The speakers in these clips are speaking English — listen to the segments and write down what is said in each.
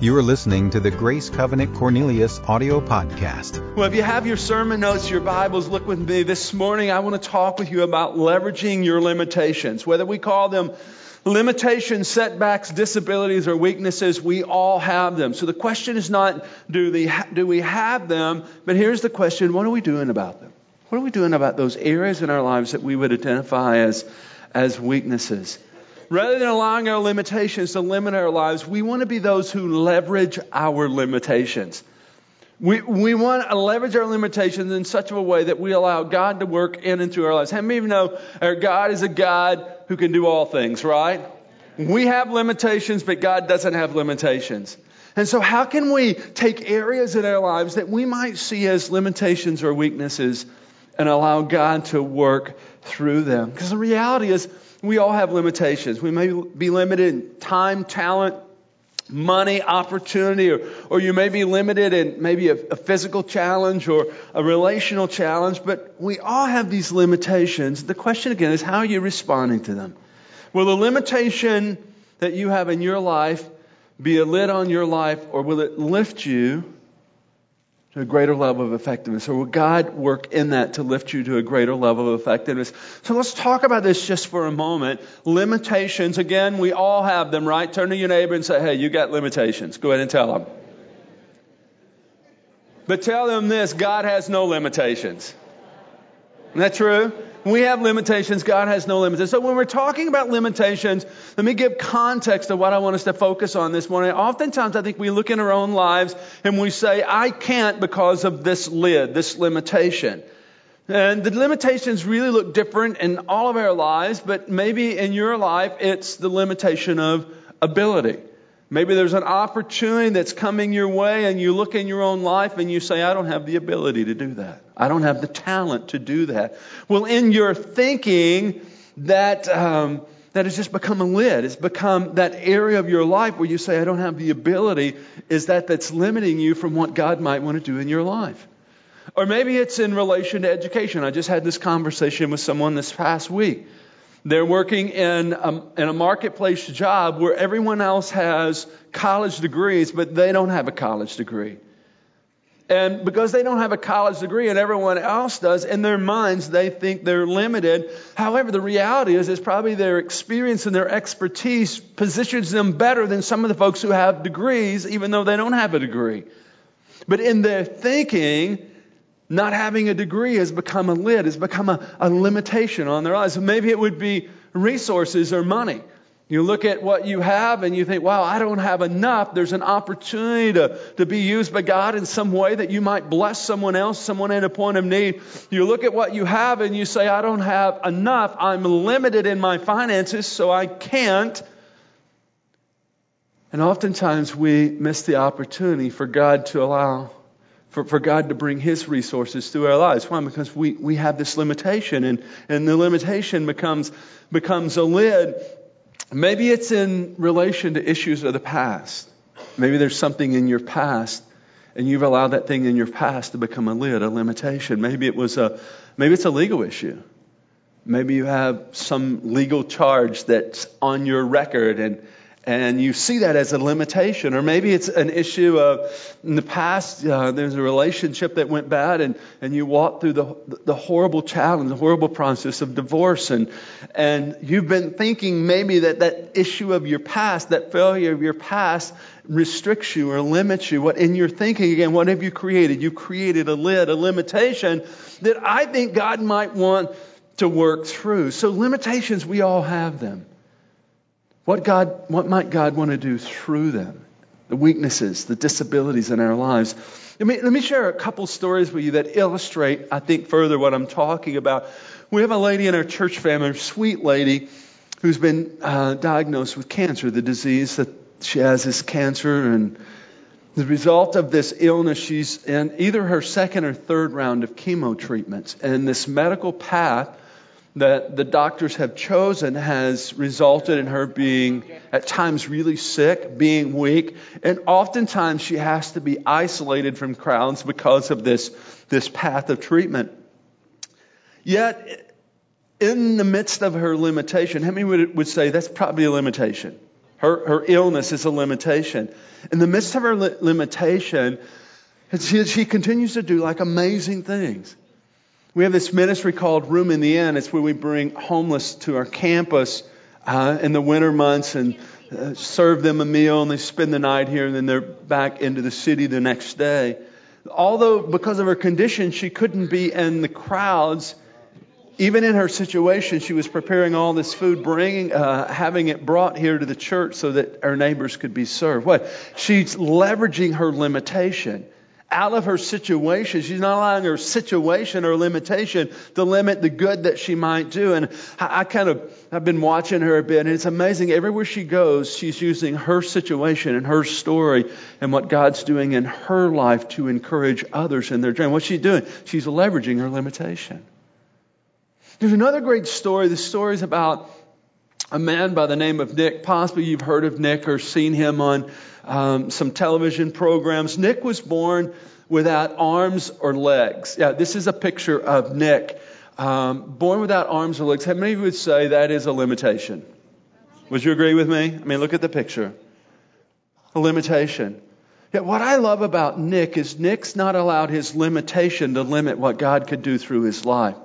You are listening to the Grace Covenant Cornelius audio podcast. Well, if you have your sermon notes, your Bibles, look with me. This morning, I want to talk with you about leveraging your limitations. Whether we call them limitations, setbacks, disabilities, or weaknesses, we all have them. So the question is not, do we have them? But here's the question, what are we doing about them? What are we doing about those areas in our lives that we would identify as weaknesses? Rather than allowing our limitations to limit our lives, we want to be those who leverage our limitations. We want to leverage our limitations in such a way that we allow God to work in and through our lives. How many of you know our God is a God who can do all things, right? We have limitations, but God doesn't have limitations. And so how can we take areas in our lives that we might see as limitations or weaknesses and allow God to work through them? Because the reality is, we all have limitations. We may be limited in time, talent, money, opportunity, or you may be limited in maybe a physical challenge or a relational challenge, but we all have these limitations. The question again is, how are you responding to them? Will the limitation that you have in your life be a lid on your life, or will it lift you to a greater level of effectiveness? Or will God work in that to lift you to a greater level of effectiveness? So let's talk about this just for a moment. Limitations, again, we all have them, right? Turn to your neighbor and say, hey, you got limitations. Go ahead and tell them. But tell them this, God has no limitations. Isn't that true? We have limitations. God has no limitations. So when we're talking about limitations, let me give context to what I want us to focus on this morning. Oftentimes, I think we look in our own lives and we say, I can't because of this lid, this limitation. And the limitations really look different in all of our lives, but maybe in your life, it's the limitation of ability. Maybe there's an opportunity that's coming your way and you look in your own life and you say, I don't have the ability to do that. I don't have the talent to do that. Well, in your thinking, that has just become a lid. It's become that area of your life where you say, I don't have the ability, is that's limiting you from what God might want to do in your life. Or maybe it's in relation to education. I just had this conversation with someone this past week. They're working in a marketplace job where everyone else has college degrees, but they don't have a college degree. And because they don't have a college degree and everyone else does, in their minds, they think they're limited. However, the reality is it's probably their experience and their expertise positions them better than some of the folks who have degrees, even though they don't have a degree. But in their thinking, not having a degree has become a lid, has become a limitation on their lives. So maybe it would be resources or money. You look at what you have and you think, wow, I don't have enough. There's an opportunity to be used by God in some way that you might bless someone else, someone in a point of need. You look at what you have and you say, I don't have enough. I'm limited in my finances, so I can't. And oftentimes we miss the opportunity for God to allow for God to bring His resources through our lives. Why? Because we have this limitation, and the limitation becomes a lid. Maybe it's in relation to issues of the past. Maybe there's something in your past, and you've allowed that thing in your past to become a lid, a limitation. Maybe it's a legal issue. Maybe you have some legal charge that's on your record, and you see that as a limitation. Or maybe it's an issue of, in the past, there's a relationship that went bad, and you walked through the horrible challenge, the horrible process of divorce, and you've been thinking maybe that issue of your past, that failure of your past, restricts you or limits you. What in your thinking, again, what have you created? You've created a lid, a limitation that I think God might want to work through. So limitations, we all have them. What might God want to do through them? The weaknesses, the disabilities in our lives. Let me share a couple stories with you that illustrate, I think, further what I'm talking about. We have a lady in our church family, a sweet lady, who's been diagnosed with cancer. The disease that she has is cancer, and the result of this illness, she's in either her second or third round of chemo treatments. And this medical path that the doctors have chosen has resulted in her being at times really sick, being weak, and oftentimes she has to be isolated from crowds because of this path of treatment. Yet, in the midst of her limitation, how many would say that's probably a limitation? Her illness is a limitation. In the midst of her limitation, she continues to do like amazing things. We have this ministry called Room in the Inn. It's where we bring homeless to our campus in the winter months and serve them a meal, and they spend the night here, and then they're back into the city the next day. Although because of her condition, she couldn't be in the crowds. Even in her situation, she was preparing all this food, having it brought here to the church so that her neighbors could be served. What? She's leveraging her limitation. Out of her situation, she's not allowing her situation or limitation to limit the good that she might do. And I've been watching her a bit, and it's amazing. Everywhere she goes, she's using her situation and her story and what God's doing in her life to encourage others in their journey. What's she doing? She's leveraging her limitation. There's another great story. The story's about a man by the name of Nick. Possibly you've heard of Nick or seen him on some television programs. Nick was born without arms or legs. Yeah, this is a picture of Nick. Born without arms or legs. How many of you would say that is a limitation? Would you agree with me? I mean, look at the picture. A limitation. Yeah, what I love about Nick is Nick's not allowed his limitation to limit what God could do through his life.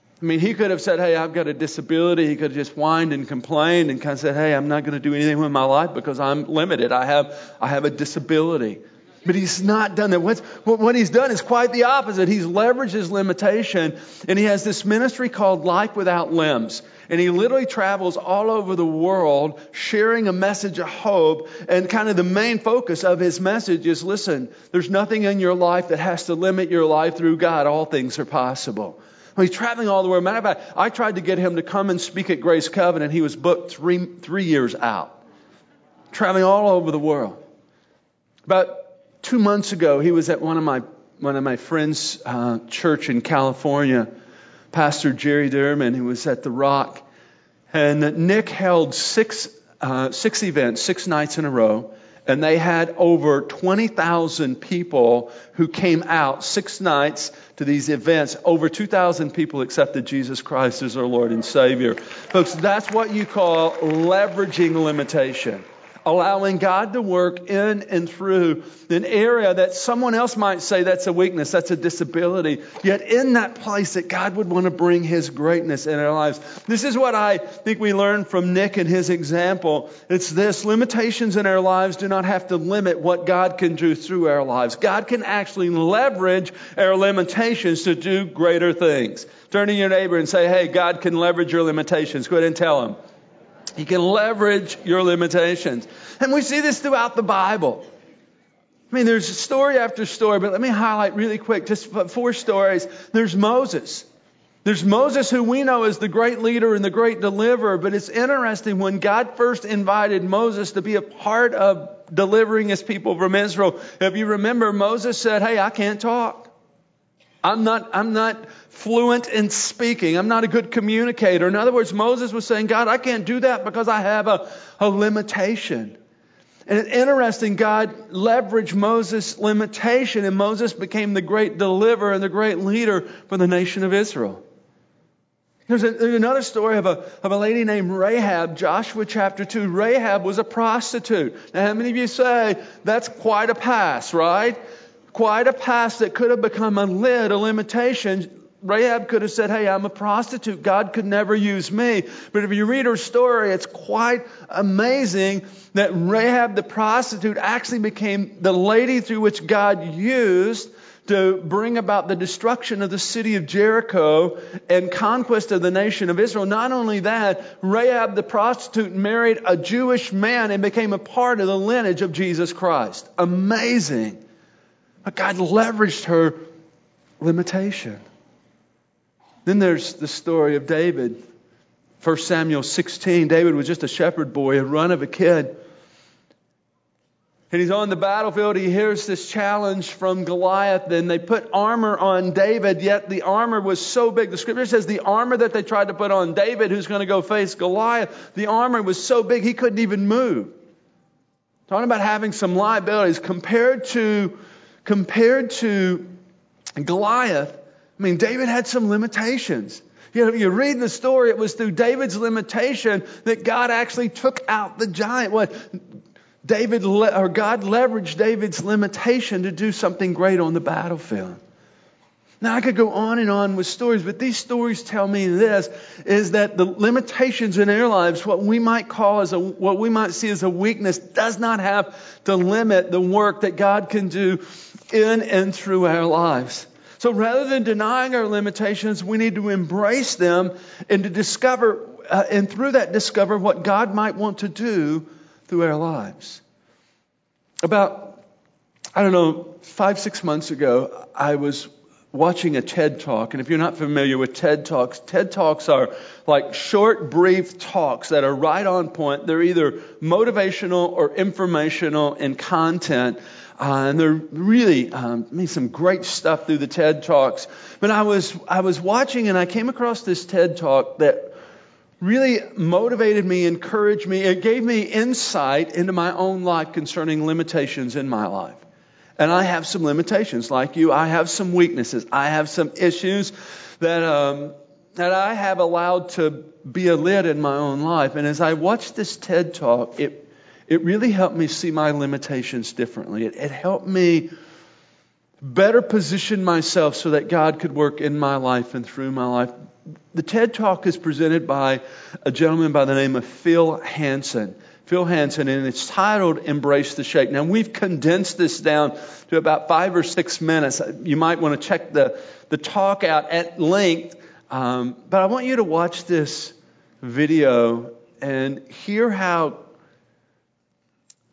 I mean, he could have said, hey, I've got a disability. He could have just whined and complained and kind of said, hey, I'm not going to do anything with my life because I'm limited. I have a disability. But he's not done that. What he's done is quite the opposite. He's leveraged his limitation, and he has this ministry called Life Without Limbs. And he literally travels all over the world sharing a message of hope. And kind of the main focus of his message is, listen, there's nothing in your life that has to limit your life. Through God, all things are possible. Well, he's traveling all the way. Matter of fact, I tried to get him to come and speak at Grace Covenant. He was booked three years out, traveling all over the world. About 2 months ago, he was at one of my friends' church in California, Pastor Jerry Durman, who was at The Rock, and Nick held six events, 6 nights in a row. And they had over 20,000 people who came out 6 nights to these events. Over 2,000 people accepted Jesus Christ as their Lord and Savior. Folks, that's what you call leveraging limitation. Allowing God to work in and through an area that someone else might say that's a weakness, that's a disability. Yet in that place that God would want to bring His greatness in our lives. This is what I think we learned from Nick and his example. It's this: limitations in our lives do not have to limit what God can do through our lives. God can actually leverage our limitations to do greater things. Turn to your neighbor and say, hey, God can leverage your limitations. Go ahead and tell him. He can leverage your limitations. And we see this throughout the Bible. I mean, there's story after story, but let me highlight really quick just 4 stories. There's Moses. There's Moses, who we know as the great leader and the great deliverer. But it's interesting, when God first invited Moses to be a part of delivering His people from Israel, if you remember, Moses said, hey, I can't talk. I'm not fluent in speaking. I'm not a good communicator. In other words, Moses was saying, God, I can't do that because I have a limitation. And it's interesting, God leveraged Moses' limitation, and Moses became the great deliverer and the great leader for the nation of Israel. There's another story of a lady named Rahab, Joshua chapter 2. Rahab was a prostitute. Now, how many of you say that's quite a pass, right? Quite a past that could have become a limitation. Rahab could have said, hey, I'm a prostitute. God could never use me. But if you read her story, it's quite amazing that Rahab the prostitute actually became the lady through which God used to bring about the destruction of the city of Jericho and conquest of the nation of Israel. Not only that, Rahab the prostitute married a Jewish man and became a part of the lineage of Jesus Christ. Amazing. But God leveraged her limitation. Then there's the story of David. 1 Samuel 16. David was just a shepherd boy, a runt of a kid. And he's on the battlefield. He hears this challenge from Goliath. And they put armor on David, yet the armor was so big. The scripture says the armor that they tried to put on David, who's going to go face Goliath, the armor was so big he couldn't even move. Talking about having some liabilities compared to Goliath. I mean, David had some limitations. You know, if you read the story, it was through David's limitation that God actually took out the giant. God leveraged David's limitation to do something great on the battlefield. Now, I could go on and on with stories, but these stories tell me this, is that the limitations in our lives, what we might see as a weakness, does not have to limit the work that God can do in and through our lives. So rather than denying our limitations, we need to embrace them and to discover, and through that discover what God might want to do through our lives. About, 5-6 months ago, I was watching a TED Talk. And if you're not familiar with TED Talks are like short, brief talks that are right on point. They're either motivational or informational in content. And they're really some great stuff through the TED Talks. But I was watching and I came across this TED Talk that really motivated me, encouraged me. It gave me insight into my own life concerning limitations in my life. And I have some limitations like you. I have some weaknesses. I have some issues that I have allowed to be a lid in my own life. And as I watched this TED Talk, it really helped me see my limitations differently. It helped me better position myself so that God could work in my life and through my life. The TED Talk is presented by a gentleman by the name of Phil Hansen, and it's titled Embrace the Shake. Now, we've condensed this down to about 5 or 6 minutes. You might want to check the talk out at length, but I want you to watch this video and hear how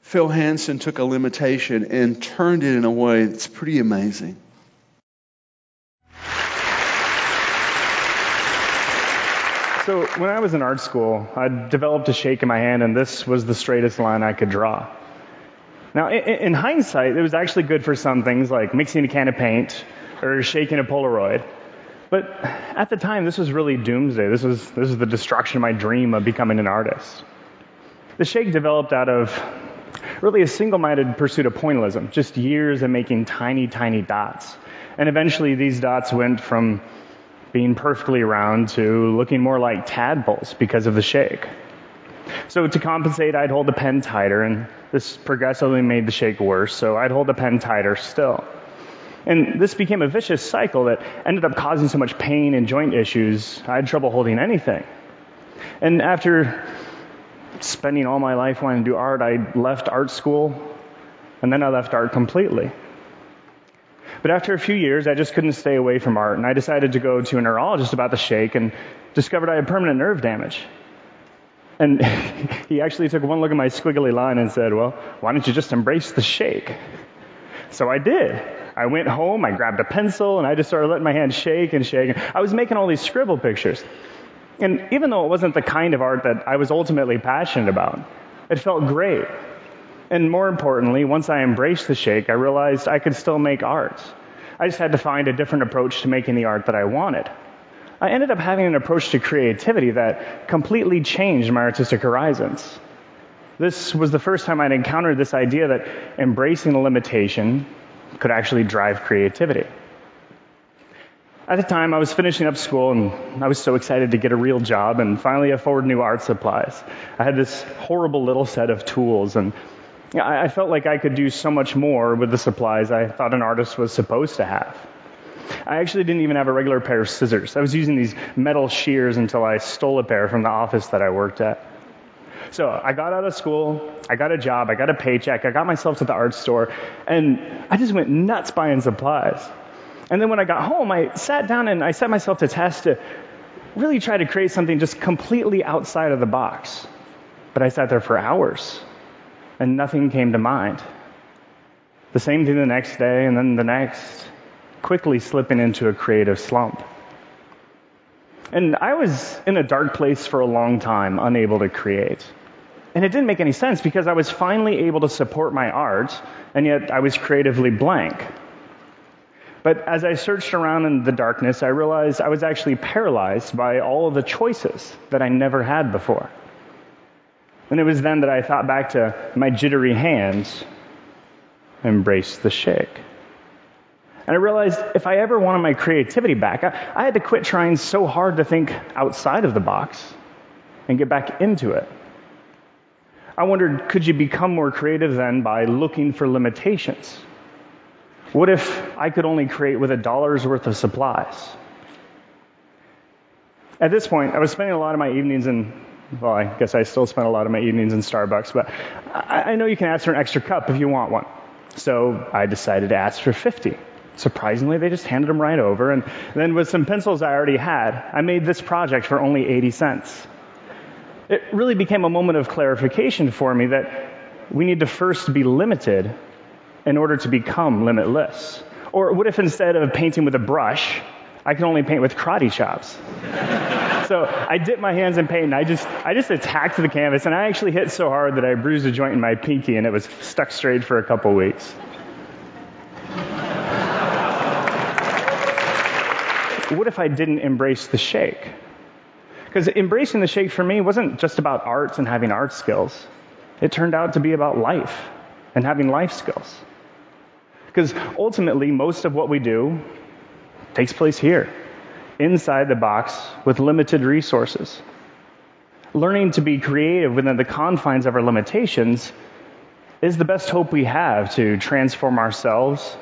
Phil Hansen took a limitation and turned it in a way that's pretty amazing. So when I was in art school, I developed a shake in my hand, and this was the straightest line I could draw. Now, in hindsight, it was actually good for some things like mixing a can of paint or shaking a Polaroid. But at the time, this was really doomsday. This was the destruction of my dream of becoming an artist. The shake developed out of really a single-minded pursuit of pointillism, just years of making tiny, tiny dots. And eventually, these dots went from being perfectly round to looking more like tadpoles because of the shake. So to compensate, I'd hold the pen tighter, and this progressively made the shake worse, so I'd hold the pen tighter still. And this became a vicious cycle that ended up causing so much pain and joint issues, I had trouble holding anything. And after spending all my life wanting to do art, I left art school, and then I left art completely. But after a few years, I just couldn't stay away from art, and I decided to go to a neurologist about the shake and discovered I had permanent nerve damage. And he actually took one look at my squiggly line and said, well, why don't you just embrace the shake? So I did. I went home, I grabbed a pencil, and I just started letting my hand shake and shake. I was making all these scribble pictures. And even though it wasn't the kind of art that I was ultimately passionate about, it felt great. And more importantly, once I embraced the shake, I realized I could still make art. I just had to find a different approach to making the art that I wanted. I ended up having an approach to creativity that completely changed my artistic horizons. This was the first time I'd encountered this idea that embracing a limitation could actually drive creativity. At the time, I was finishing up school, and I was so excited to get a real job and finally afford new art supplies. I had this horrible little set of tools, and I felt like I could do so much more with the supplies I thought an artist was supposed to have. I actually didn't even have a regular pair of scissors. I was using these metal shears until I stole a pair from the office that I worked at. So I got out of school, I got a job, I got a paycheck, I got myself to the art store, and I just went nuts buying supplies. And then when I got home, I sat down and I set myself to task to really try to create something just completely outside of the box. But I sat there for hours, and nothing came to mind. The same thing the next day, and then the next, quickly slipping into a creative slump. And I was in a dark place for a long time, unable to create. And it didn't make any sense because I was finally able to support my art, and yet I was creatively blank. But as I searched around in the darkness, I realized I was actually paralyzed by all of the choices that I never had before. And it was then that I thought back to my jittery hands, embrace the shake. And I realized if I ever wanted my creativity back, I had to quit trying so hard to think outside of the box and get back into it. I wondered, could you become more creative then by looking for limitations? What if I could only create with $1's worth of supplies? At this point, I was spending a lot of my evenings in, well, I guess I still spend a lot of my evenings in Starbucks, but I know you can ask for an extra cup if you want one. So I decided to ask for 50. Surprisingly, they just handed them right over, and then with some pencils I already had, I made this project for only 80 cents. It really became a moment of clarification for me that we need to first be limited in order to become limitless. Or what if instead of painting with a brush, I can only paint with karate chops? So I dipped my hands in paint, and I just attacked the canvas, and I actually hit so hard that I bruised a joint in my pinky, and it was stuck straight for a couple weeks. What if I didn't embrace the shake? Because embracing the shake for me wasn't just about arts and having art skills. It turned out to be about life and having life skills. Because ultimately, most of what we do takes place here, inside the box with limited resources. Learning to be creative within the confines of our limitations is the best hope we have to transform ourselves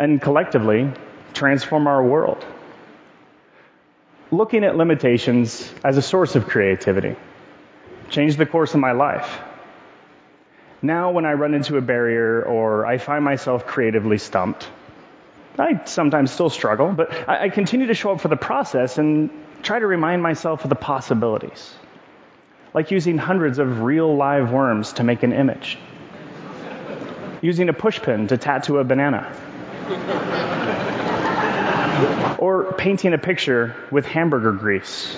and collectively transform our world. Looking at limitations as a source of creativity changed the course of my life. Now when I run into a barrier or I find myself creatively stumped, I sometimes still struggle, but I continue to show up for the process and try to remind myself of the possibilities, like using hundreds of real live worms to make an image, using a pushpin to tattoo a banana, or painting a picture with hamburger grease.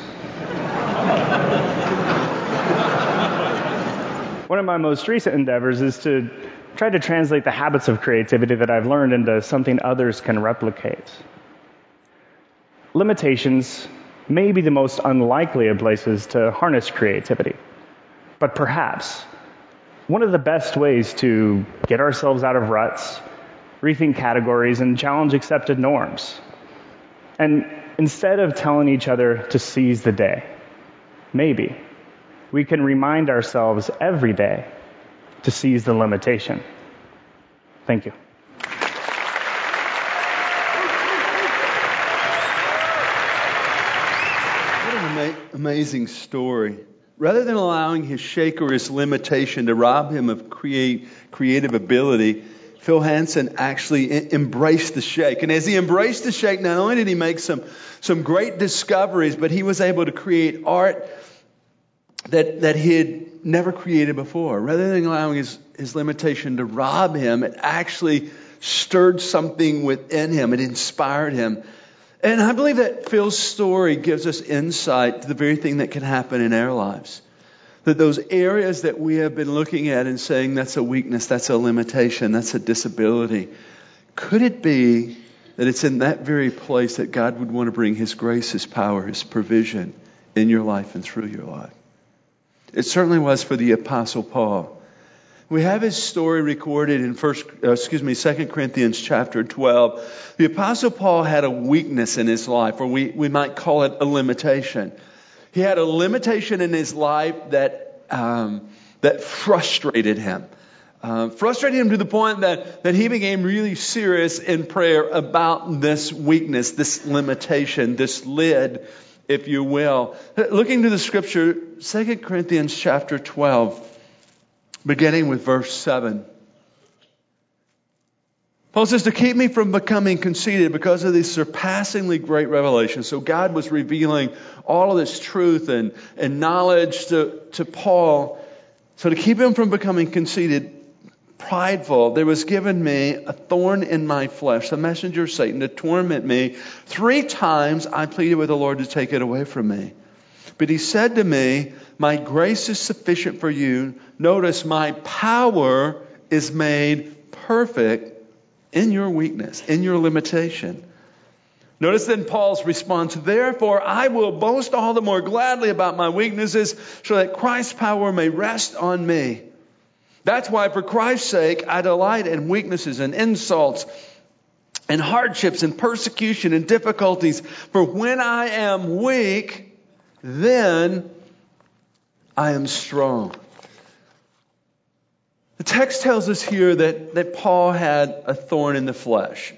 One of my most recent endeavors is to try to translate the habits of creativity that I've learned into something others can replicate. Limitations may be the most unlikely of places to harness creativity, but perhaps one of the best ways to get ourselves out of ruts, rethink categories, and challenge accepted norms. And instead of telling each other to seize the day, maybe we can remind ourselves every day to seize the limitation. Thank you. What an amazing story. Rather than allowing his shake or his limitation to rob him of creative ability, Phil Hansen actually embraced the shake. And as he embraced the shake, not only did he make some great discoveries, but he was able to create art that he had never created before. Rather than allowing his limitation to rob him, it actually stirred something within him. It inspired him. And I believe that Phil's story gives us insight to the very thing that can happen in our lives. That those areas that we have been looking at and saying that's a weakness, that's a limitation, that's a disability, could it be that it's in that very place that God would want to bring His grace, His power, His provision in your life and through your life? It certainly was for the Apostle Paul. We have his story recorded in 2 Corinthians chapter 12. The Apostle Paul had a weakness in his life, or we might call it a limitation. He had a limitation in his life that frustrated him. Frustrated him to the point that he became really serious in prayer about this weakness, this limitation, this lid, if you will. Looking to the scripture, 2 Corinthians chapter 12, beginning with verse 7. Paul says, to keep me from becoming conceited because of these surpassingly great revelations. So God was revealing all of this truth and knowledge to Paul. So to keep him from becoming conceited, prideful, there was given me a thorn in my flesh, the messenger of Satan, to torment me. 3 times I pleaded with the Lord to take it away from me. But he said to me, my grace is sufficient for you. Notice, my power is made perfect in your weakness, in your limitation. Notice then Paul's response, therefore I will boast all the more gladly about my weaknesses so that Christ's power may rest on me. That's why for Christ's sake I delight in weaknesses and insults and hardships and persecution and difficulties. For when I am weak, then I am strong. The text tells us here that Paul had a thorn in the flesh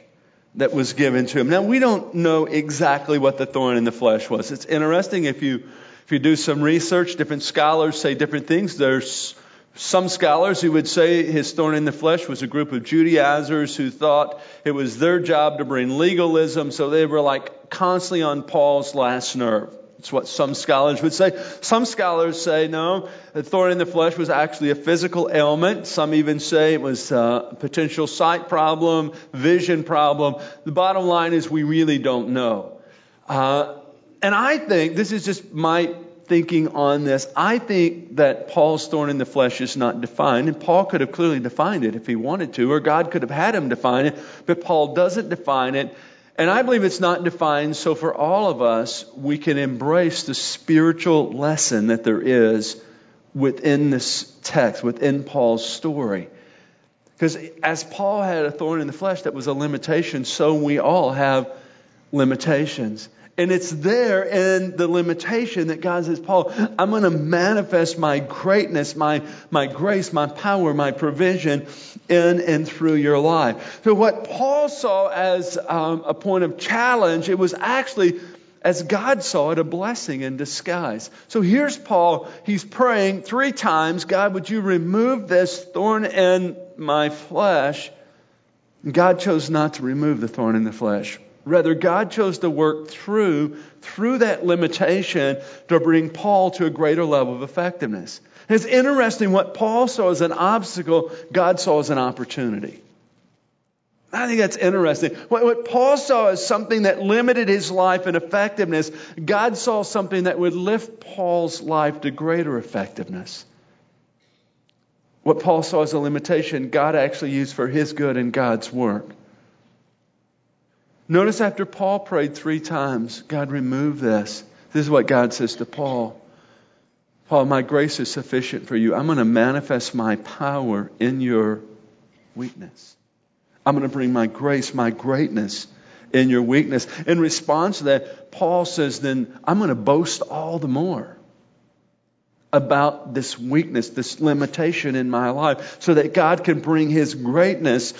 that was given to him. Now, we don't know exactly what the thorn in the flesh was. It's interesting if you do some research, different scholars say different things. There's some scholars who would say his thorn in the flesh was a group of Judaizers who thought it was their job to bring legalism, so they were like constantly on Paul's last nerve. It's what some scholars would say. Some scholars say, no, the thorn in the flesh was actually a physical ailment. Some even say it was a potential sight problem, vision problem. The bottom line is we really don't know. And I think, this is just my thinking on this, I think that Paul's thorn in the flesh is not defined. And Paul could have clearly defined it if he wanted to, or God could have had him define it. But Paul doesn't define it. And I believe it's not defined, so for all of us, we can embrace the spiritual lesson that there is within this text, within Paul's story. Because as Paul had a thorn in the flesh that was a limitation, so we all have limitations. And it's there in the limitation that God says, Paul, I'm going to manifest my greatness, my grace, my power, my provision in and through your life. So what Paul saw as a point of challenge, it was actually, as God saw it, a blessing in disguise. So here's Paul. He's praying 3 times, God, would you remove this thorn in my flesh? And God chose not to remove the thorn in the flesh. Rather, God chose to work through that limitation to bring Paul to a greater level of effectiveness. And it's interesting, what Paul saw as an obstacle, God saw as an opportunity. I think that's interesting. What Paul saw as something that limited his life in effectiveness, God saw something that would lift Paul's life to greater effectiveness. What Paul saw as a limitation, God actually used for his good and God's work. Notice after Paul prayed 3 times, God, remove this. This is what God says to Paul. Paul, my grace is sufficient for you. I'm going to manifest my power in your weakness. I'm going to bring my grace, my greatness in your weakness. In response to that, Paul says, then I'm going to boast all the more about this weakness, this limitation in my life, so that God can bring his greatness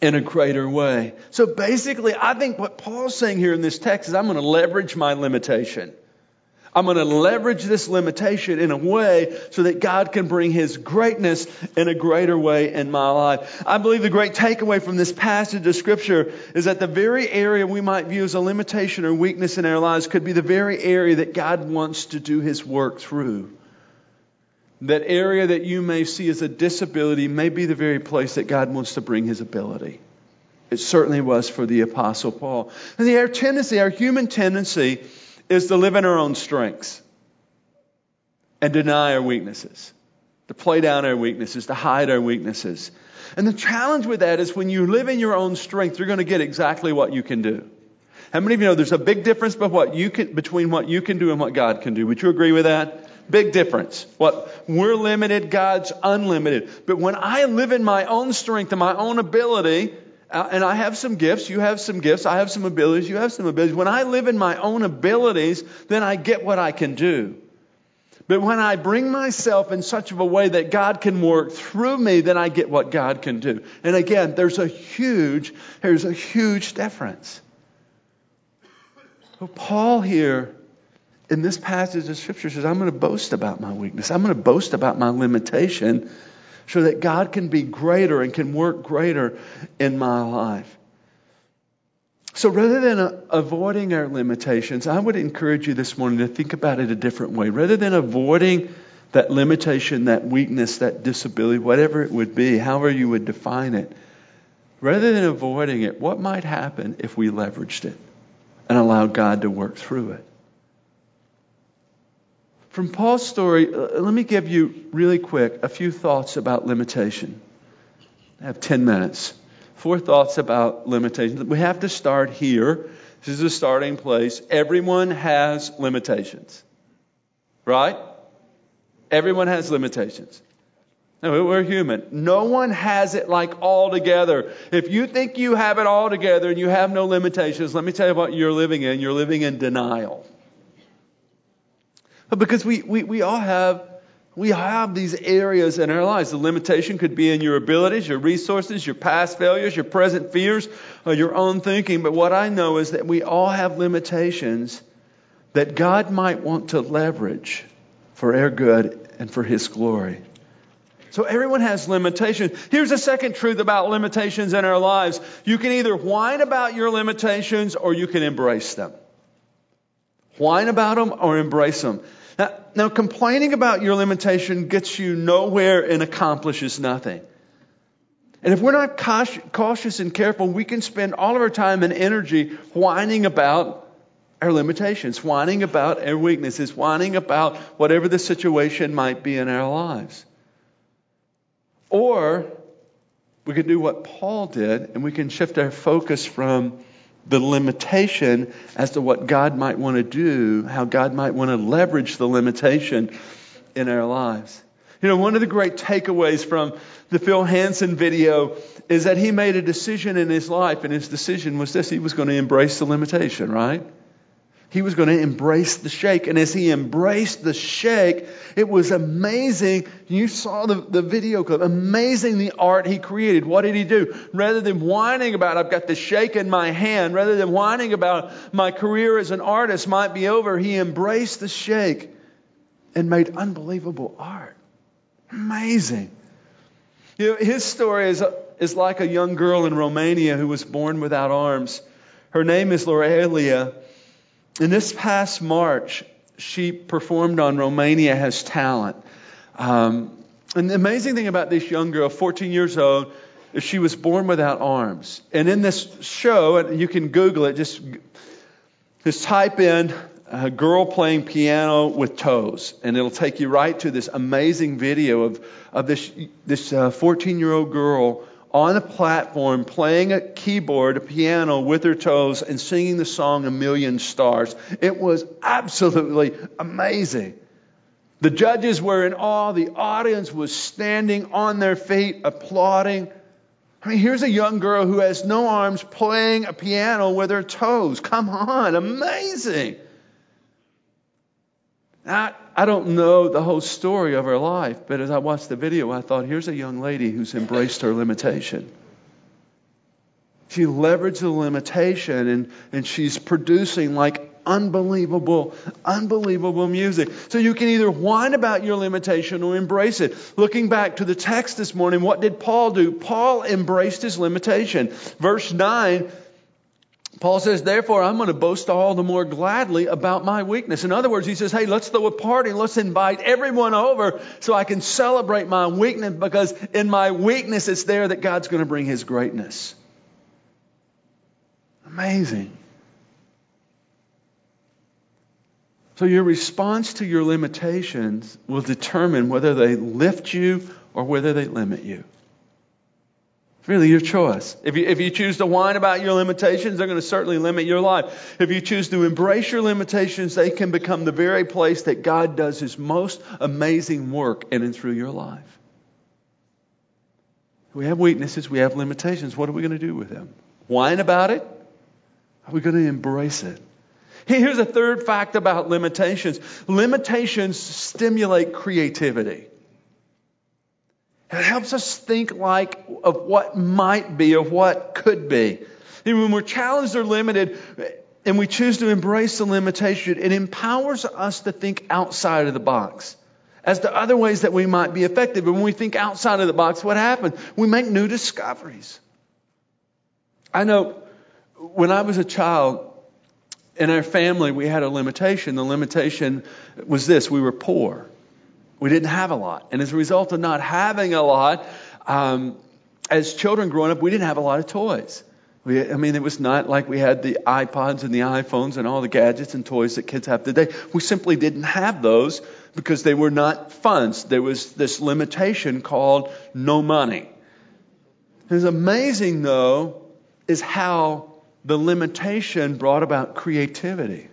in a greater way. So basically, I think what Paul's saying here in this text is, I'm going to leverage my limitation. I'm going to leverage this limitation in a way so that God can bring his greatness in a greater way in my life. I believe the great takeaway from this passage of Scripture is that the very area we might view as a limitation or weakness in our lives could be the very area that God wants to do his work through. That area that you may see as a disability may be the very place that God wants to bring his ability. It certainly was for the Apostle Paul. And our human tendency is to live in our own strengths and deny our weaknesses, to play down our weaknesses, to hide our weaknesses. And the challenge with that is when you live in your own strength, you're going to get exactly what you can do. How many of you know there's a big difference between what you can do and what God can do? Would you agree with that? Big difference. What we're limited, God's unlimited. But when I live in my own strength and my own ability, and I have some gifts, you have some gifts, I have some abilities, you have some abilities. When I live in my own abilities, then I get what I can do. But when I bring myself in such of a way that God can work through me, then I get what God can do. And again, there's a huge difference. But Paul here, in this passage of Scripture, says, I'm going to boast about my weakness. I'm going to boast about my limitation so that God can be greater and can work greater in my life. So rather than avoiding our limitations, I would encourage you this morning to think about it a different way. Rather than avoiding that limitation, that weakness, that disability, whatever it would be, however you would define it, rather than avoiding it, what might happen if we leveraged it and allowed God to work through it? From Paul's story, let me give you really quick a few thoughts about limitation. I have 10 minutes. 4 thoughts about limitation. We have to start here. This is a starting place. Everyone has limitations, right? Everyone has limitations. We're human. No one has it like all together. If you think you have it all together and you have no limitations, let me tell you what you're living in. You're living in denial. Because we all have... We have these areas in our lives. The limitation could be in your abilities, your resources, your past failures, your present fears, or your own thinking. But what I know is that we all have limitations that God might want to leverage for our good and for His glory. So everyone has limitations. Here's a second truth about limitations in our lives. You can either whine about your limitations or you can embrace them. Whine about them or embrace them. Now, complaining about your limitation gets you nowhere and accomplishes nothing. And if we're not cautious and careful, we can spend all of our time and energy whining about our limitations, whining about our weaknesses, whining about whatever the situation might be in our lives. Or we can do what Paul did, and we can shift our focus from the limitation as to what God might want to do, how God might want to leverage the limitation in our lives. You know, one of the great takeaways from the Phil Hansen video is that he made a decision in his life, and his decision was this: he was going to embrace the limitation, right? He was going to embrace the shake. And as he embraced the shake, it was amazing. You saw the video clip. Amazing the art he created. What did he do? Rather than whining about, I've got the shake in my hand, rather than whining about my career as an artist might be over, he embraced the shake and made unbelievable art. Amazing. You know, his story is like a young girl in Romania who was born without arms. Her name is Lorelia. And this past March, she performed on Romania Has Talent. And the amazing thing about this young girl, 14 years old, is she was born without arms. And in this show, and you can Google it, just type in a girl playing piano with toes. And it'll take you right to this amazing video of this 14-year-old girl on a platform playing a keyboard, a piano with her toes and singing the song A Million Stars. It was absolutely amazing. The judges were in awe. The audience was standing on their feet, applauding. I mean, here's a young girl who has no arms playing a piano with her toes. Come on, amazing. I don't know the whole story of her life, but as I watched the video, I thought, here's a young lady who's embraced her limitation. She leveraged the limitation, and she's producing like unbelievable music. So you can either whine about your limitation or embrace it. Looking back to the text this morning, what did Paul do? Paul embraced his limitation. Verse 9, Paul says, therefore, I'm going to boast all the more gladly about my weakness. In other words, he says, hey, let's throw a party. Let's invite everyone over so I can celebrate my weakness, because in my weakness, it's there that God's going to bring His greatness. Amazing. So your response to your limitations will determine whether they lift you or whether they limit you. It's really your choice. If you choose to whine about your limitations, they're going to certainly limit your life. If you choose to embrace your limitations, they can become the very place that God does His most amazing work in and through your life. We have weaknesses. We have limitations. What are we going to do with them? Whine about it? Are we going to embrace it? Here's a third fact about limitations. Limitations stimulate creativity. It helps us think like of what might be or what could be. And when we're challenged or limited and we choose to embrace the limitation, it empowers us to think outside of the box as to other ways that we might be effective. And when we think outside of the box, what happens? We make new discoveries. I know when I was a child, in our family, we had a limitation. The limitation was this: we were poor. We didn't have a lot. And as a result of not having a lot, as children growing up, we didn't have a lot of toys. It was not like we had the iPods and the iPhones and all the gadgets and toys that kids have today. We simply didn't have those because they were not funds. There was this limitation called no money. It's amazing, though, is how the limitation brought about creativity.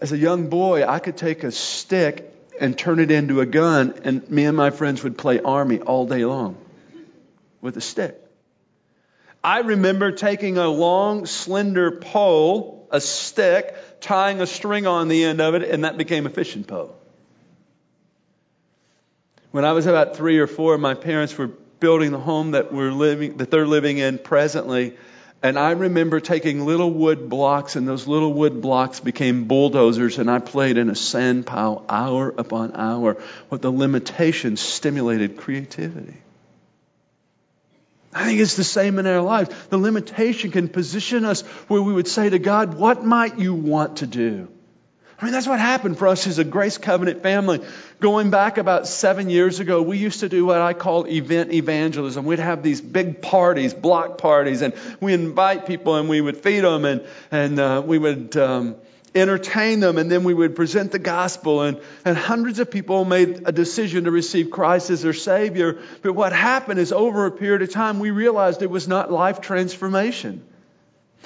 As a young boy, I could take a stick and turn it into a gun, and me and my friends would play army all day long with a stick. I remember taking a long, slender pole, a stick, tying a string on the end of it, and that became a fishing pole. When I was about 3 or 4, my parents were building the home that they're living in presently. And I remember taking little wood blocks, and those little wood blocks became bulldozers, and I played in a sand pile hour upon hour. But the limitations stimulated creativity. I think it's the same in our lives. The limitation can position us where we would say to God, what might you want to do? I mean, that's what happened for us as a Grace Covenant family. Going back about 7 years ago, we used to do what I call event evangelism. We'd have these big parties, block parties, and we invite people and we would feed them and we would entertain them, and then we would present the gospel, and hundreds of people made a decision to receive Christ as their Savior. But what happened is, over a period of time, we realized it was not life transformation.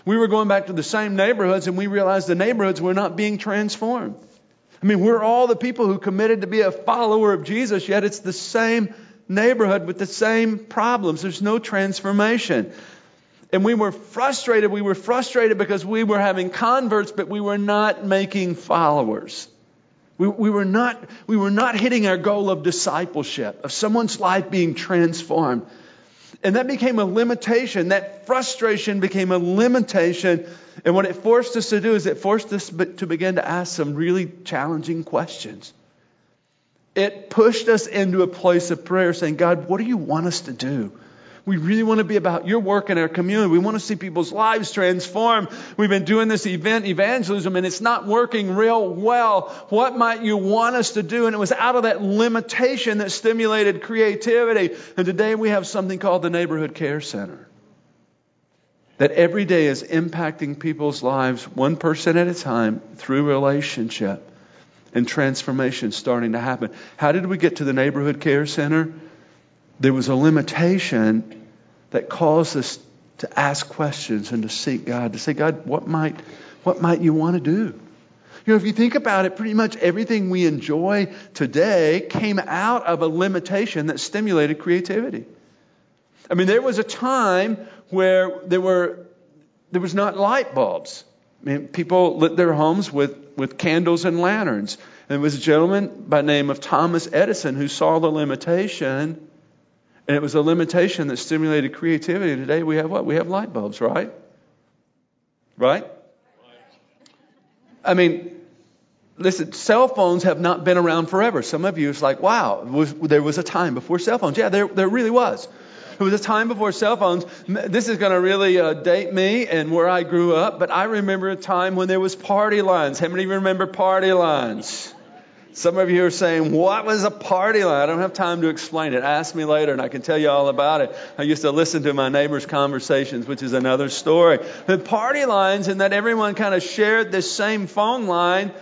We were going back to the same neighborhoods, and we realized the neighborhoods were not being transformed. I mean, we're all the people who committed to be a follower of Jesus, yet it's the same neighborhood with the same problems. There's no transformation. And we were frustrated. We were frustrated because we were having converts, but we were not making followers. We were not hitting our goal of discipleship, of someone's life being transformed. And that became a limitation. That frustration became a limitation. And what it forced us to do is it forced us to begin to ask some really challenging questions. It pushed us into a place of prayer saying, God, what do you want us to do? We really want to be about your work in our community. We want to see people's lives transformed. We've been doing this event evangelism, and it's not working real well. What might you want us to do? And it was out of that limitation that stimulated creativity. And today we have something called the Neighborhood Care Center that every day is impacting people's lives one person at a time through relationship and transformation starting to happen. How did we get to the Neighborhood Care Center? There was a limitation that caused us to ask questions and to seek God, to say, God, what might you want to do? You know, if you think about it, pretty much everything we enjoy today came out of a limitation that stimulated creativity. I mean, there was a time where there was not light bulbs. I mean, people lit their homes with candles and lanterns. And it was a gentleman by the name of Thomas Edison who saw the limitation. And it was a limitation that stimulated creativity. Today we have what? We have light bulbs, right? Right? I mean, listen, cell phones have not been around forever. Some of you, it's like, wow, there was a time before cell phones. Yeah, there really was. It was a time before cell phones. This is going to really date me and where I grew up, but I remember a time when there was party lines. How many of you remember party lines? Some of you are saying, what was a party line? I don't have time to explain it. Ask me later, and I can tell you all about it. I used to listen to my neighbor's conversations, which is another story. The party lines, and that everyone kind of shared this same phone line.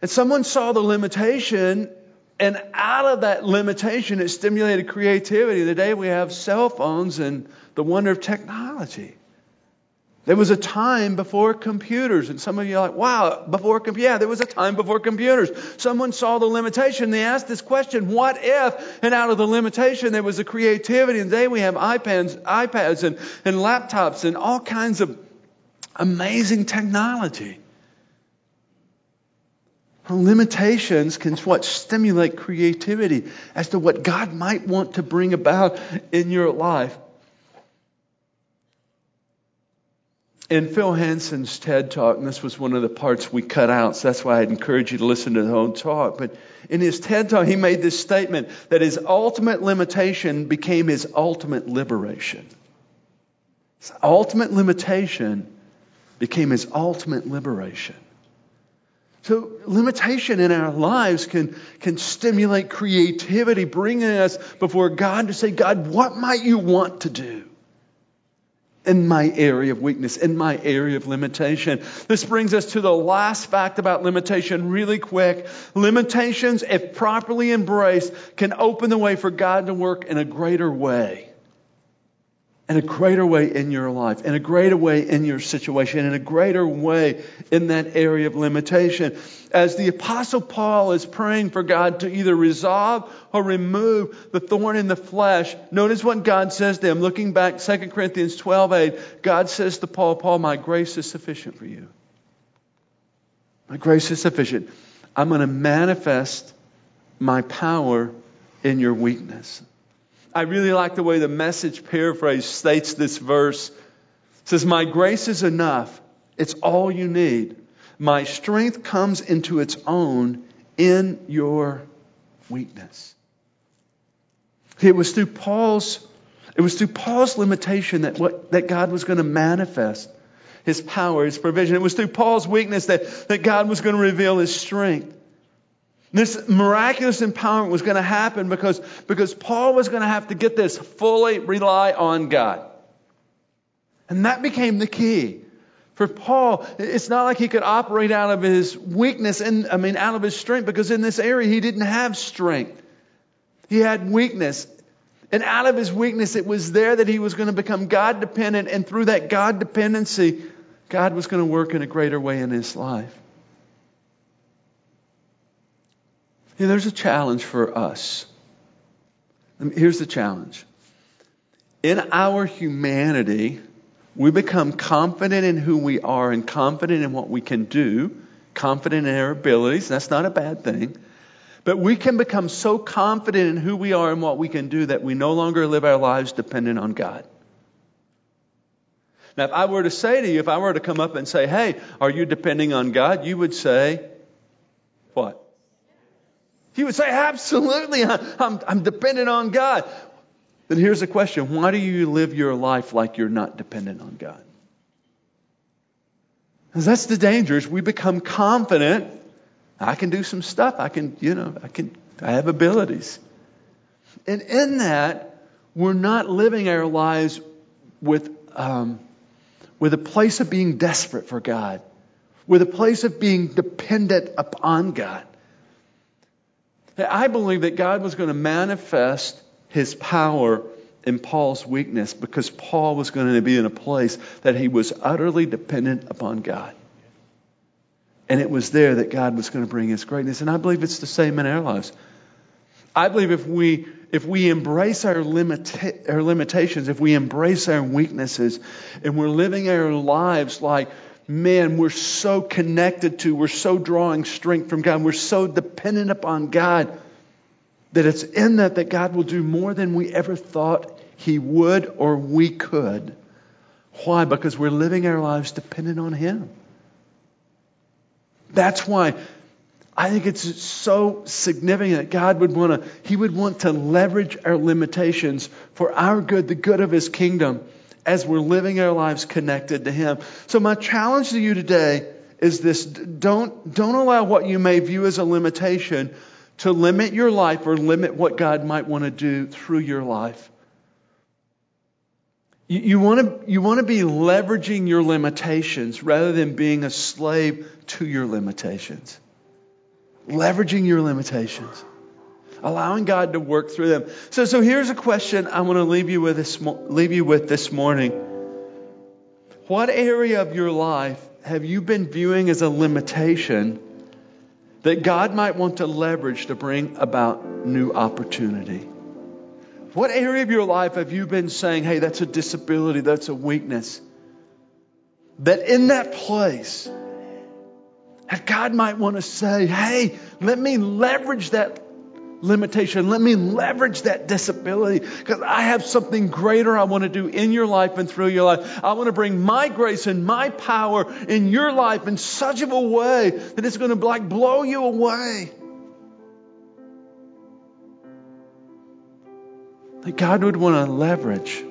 And someone saw the limitation, and out of that limitation, it stimulated creativity. Today we have cell phones and the wonder of technology. There was a time before computers, and some of you are like, wow, there was a time before computers. Someone saw the limitation, they asked this question, what if? And out of the limitation, there was a creativity, and today we have iPads and laptops and all kinds of amazing technology. Limitations can stimulate creativity as to what God might want to bring about in your life. In Phil Hansen's TED Talk, and this was one of the parts we cut out, so that's why I'd encourage you to listen to the whole talk. But in his TED Talk, he made this statement that his ultimate limitation became his ultimate liberation. His ultimate limitation became his ultimate liberation. So limitation in our lives can stimulate creativity, bringing us before God to say, God, what might you want to do in my area of weakness, in my area of limitation? This brings us to the last fact about limitation really quick. Limitations, if properly embraced, can open the way for God to work in a greater way. in a greater way in your life, in a greater way in your situation, in a greater way in that area of limitation. As the Apostle Paul is praying for God to either resolve or remove the thorn in the flesh, notice what God says to him. Looking back, 2 Corinthians 12:8, God says to Paul, "Paul, my grace is sufficient for you. My grace is sufficient. I'm going to manifest my power in your weakness." I really like the way the Message paraphrase states this verse. It says, "My grace is enough. It's all you need. My strength comes into its own in your weakness." It was through Paul's limitation that God was going to manifest His power, His provision. It was through Paul's weakness that God was going to reveal His strength. This miraculous empowerment was going to happen because Paul was going to have to get this, fully rely on God. And that became the key. For Paul, it's not like he could operate out of his weakness, out of his strength, because in this area he didn't have strength. He had weakness. And out of his weakness, it was there that he was going to become God-dependent. And through that God dependency, God was going to work in a greater way in his life. You know, there's a challenge for us. Here's the challenge. In our humanity, we become confident in who we are and confident in what we can do, confident in our abilities. That's not a bad thing. But we can become so confident in who we are and what we can do that we no longer live our lives dependent on God. Now, if I were to come up and say, "Hey, are you depending on God?" You would say, what? You would say, "Absolutely, I'm dependent on God." Then here's the question. Why do you live your life like you're not dependent on God? Because that's the danger, is we become confident. I can do some stuff. I have abilities. And in that, we're not living our lives with a place of being desperate for God, with a place of being dependent upon God. I believe that God was going to manifest His power in Paul's weakness because Paul was going to be in a place that he was utterly dependent upon God. And it was there that God was going to bring His greatness. And I believe it's the same in our lives. I believe if we embrace our limitations, if we embrace our weaknesses, and we're living our lives like, man, we're so connected to, we're so drawing strength from God, we're so dependent upon God, that it's in that God will do more than we ever thought He would or we could. Why? Because we're living our lives dependent on Him. That's why I think it's so significant that God would want to leverage our limitations for our good, the good of His kingdom, as we're living our lives connected to Him. So my challenge to you today is this: don't allow what you may view as a limitation to limit your life or limit what God might want to do through your life. You want to be leveraging your limitations rather than being a slave to your limitations. Leveraging your limitations. Allowing God to work through them. So here's a question I want to leave you with this morning. What area of your life have you been viewing as a limitation that God might want to leverage to bring about new opportunity? What area of your life have you been saying, "Hey, that's a disability, that's a weakness"? That in that place, that God might want to say, "Hey, let me leverage that limitation. Let me leverage that disability, because I have something greater I want to do in your life and through your life. I want to bring my grace and my power in your life in such of a way that it's going to blow you away." That God would want to leverage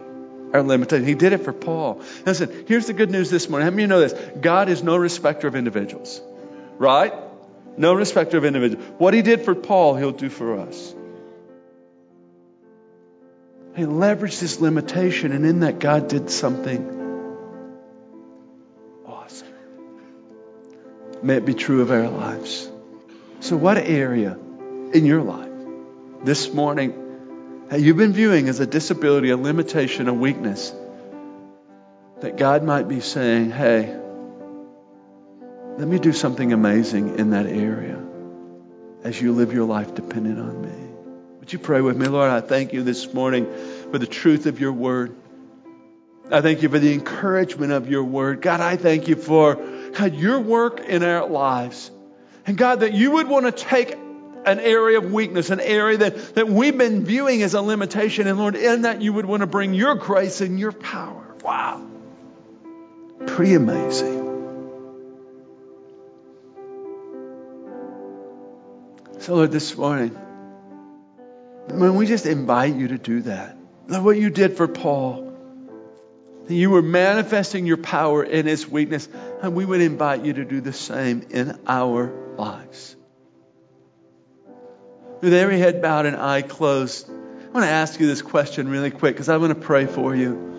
our limitations. He did it for Paul. Listen, here's the good news this morning. How many of you know this? God is no respecter of individuals, right? No respecter of individuals. What He did for Paul, He'll do for us. He leveraged His limitation, and in that, God did something awesome. May it be true of our lives. So what area in your life this morning you've been viewing as a disability, a limitation, a weakness, that God might be saying, hey, let me do something amazing in that area as you live your life dependent on me. Would you pray with me? Lord, I thank you this morning for the truth of your word. I thank you for the encouragement of your word. God, I thank you for your work in our lives. And God, that you would want to take an area of weakness, an area that we've been viewing as a limitation. And Lord, in that you would want to bring your grace and your power. Wow. Pretty amazing. So Lord, this morning, when we just invite you to do that, Lord, what you did for Paul, that you were manifesting your power in his weakness, and we would invite you to do the same in our lives. With every head bowed and eye closed, I want to ask you this question really quick because I want to pray for you.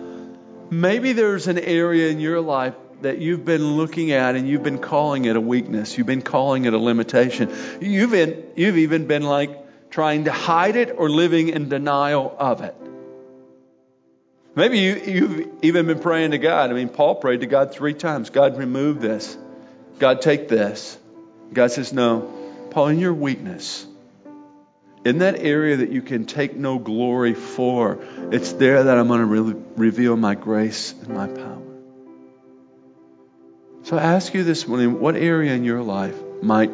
Maybe there's an area in your life that you've been looking at and you've been calling it a weakness. You've been calling it a limitation. You've even been like trying to hide it or living in denial of it. Maybe you've even been praying to God. I mean, Paul prayed to God 3 times. God, remove this. God, take this. God says, no. Paul, in your weakness, in that area that you can take no glory for, it's there that I'm going to reveal my grace and my power. So I ask you this morning, what area in your life might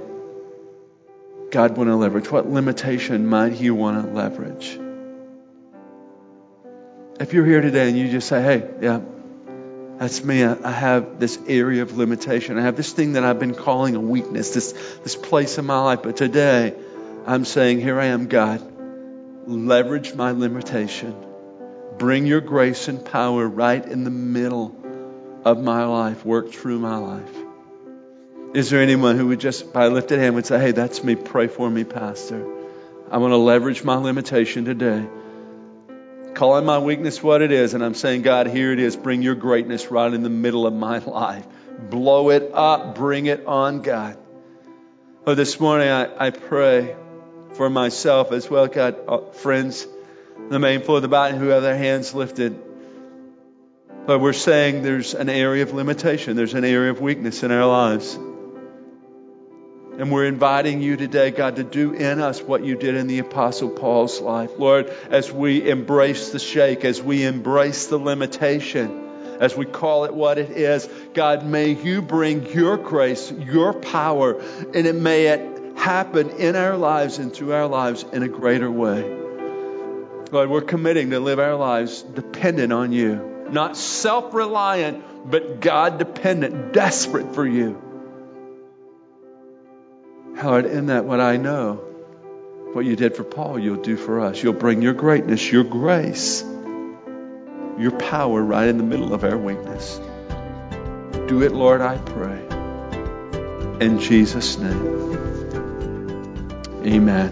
God want to leverage? What limitation might He want to leverage? If you're here today and you just say, hey, yeah, that's me. I have this area of limitation. I have this thing that I've been calling a weakness, this place in my life. But today I'm saying, here I am, God. Leverage my limitation. Bring your grace and power right in the middle of my life. Work through my life. Is there anyone who would just, by a lifted hand, would say, hey, that's me. Pray for me, Pastor. I want to leverage my limitation today. Calling my weakness what it is, and I'm saying, God, here it is. Bring your greatness right in the middle of my life. Blow it up. Bring it on, God. Oh, this morning I pray for myself as well, God. Friends, the main floor, the body, who have their hands lifted. But we're saying there's an area of limitation. There's an area of weakness in our lives. And we're inviting you today, God, to do in us what you did in the Apostle Paul's life. Lord, as we embrace the shake, as we embrace the limitation, as we call it what it is, God, may you bring your grace, your power, and it may it happen in our lives and through our lives in a greater way. Lord, we're committing to live our lives dependent on you. Not self-reliant, but God-dependent, desperate for you. Lord, in that what I know, what you did for Paul, you'll do for us. You'll bring your greatness, your grace, your power right in the middle of our weakness. Do it, Lord, I pray. In Jesus' name, amen.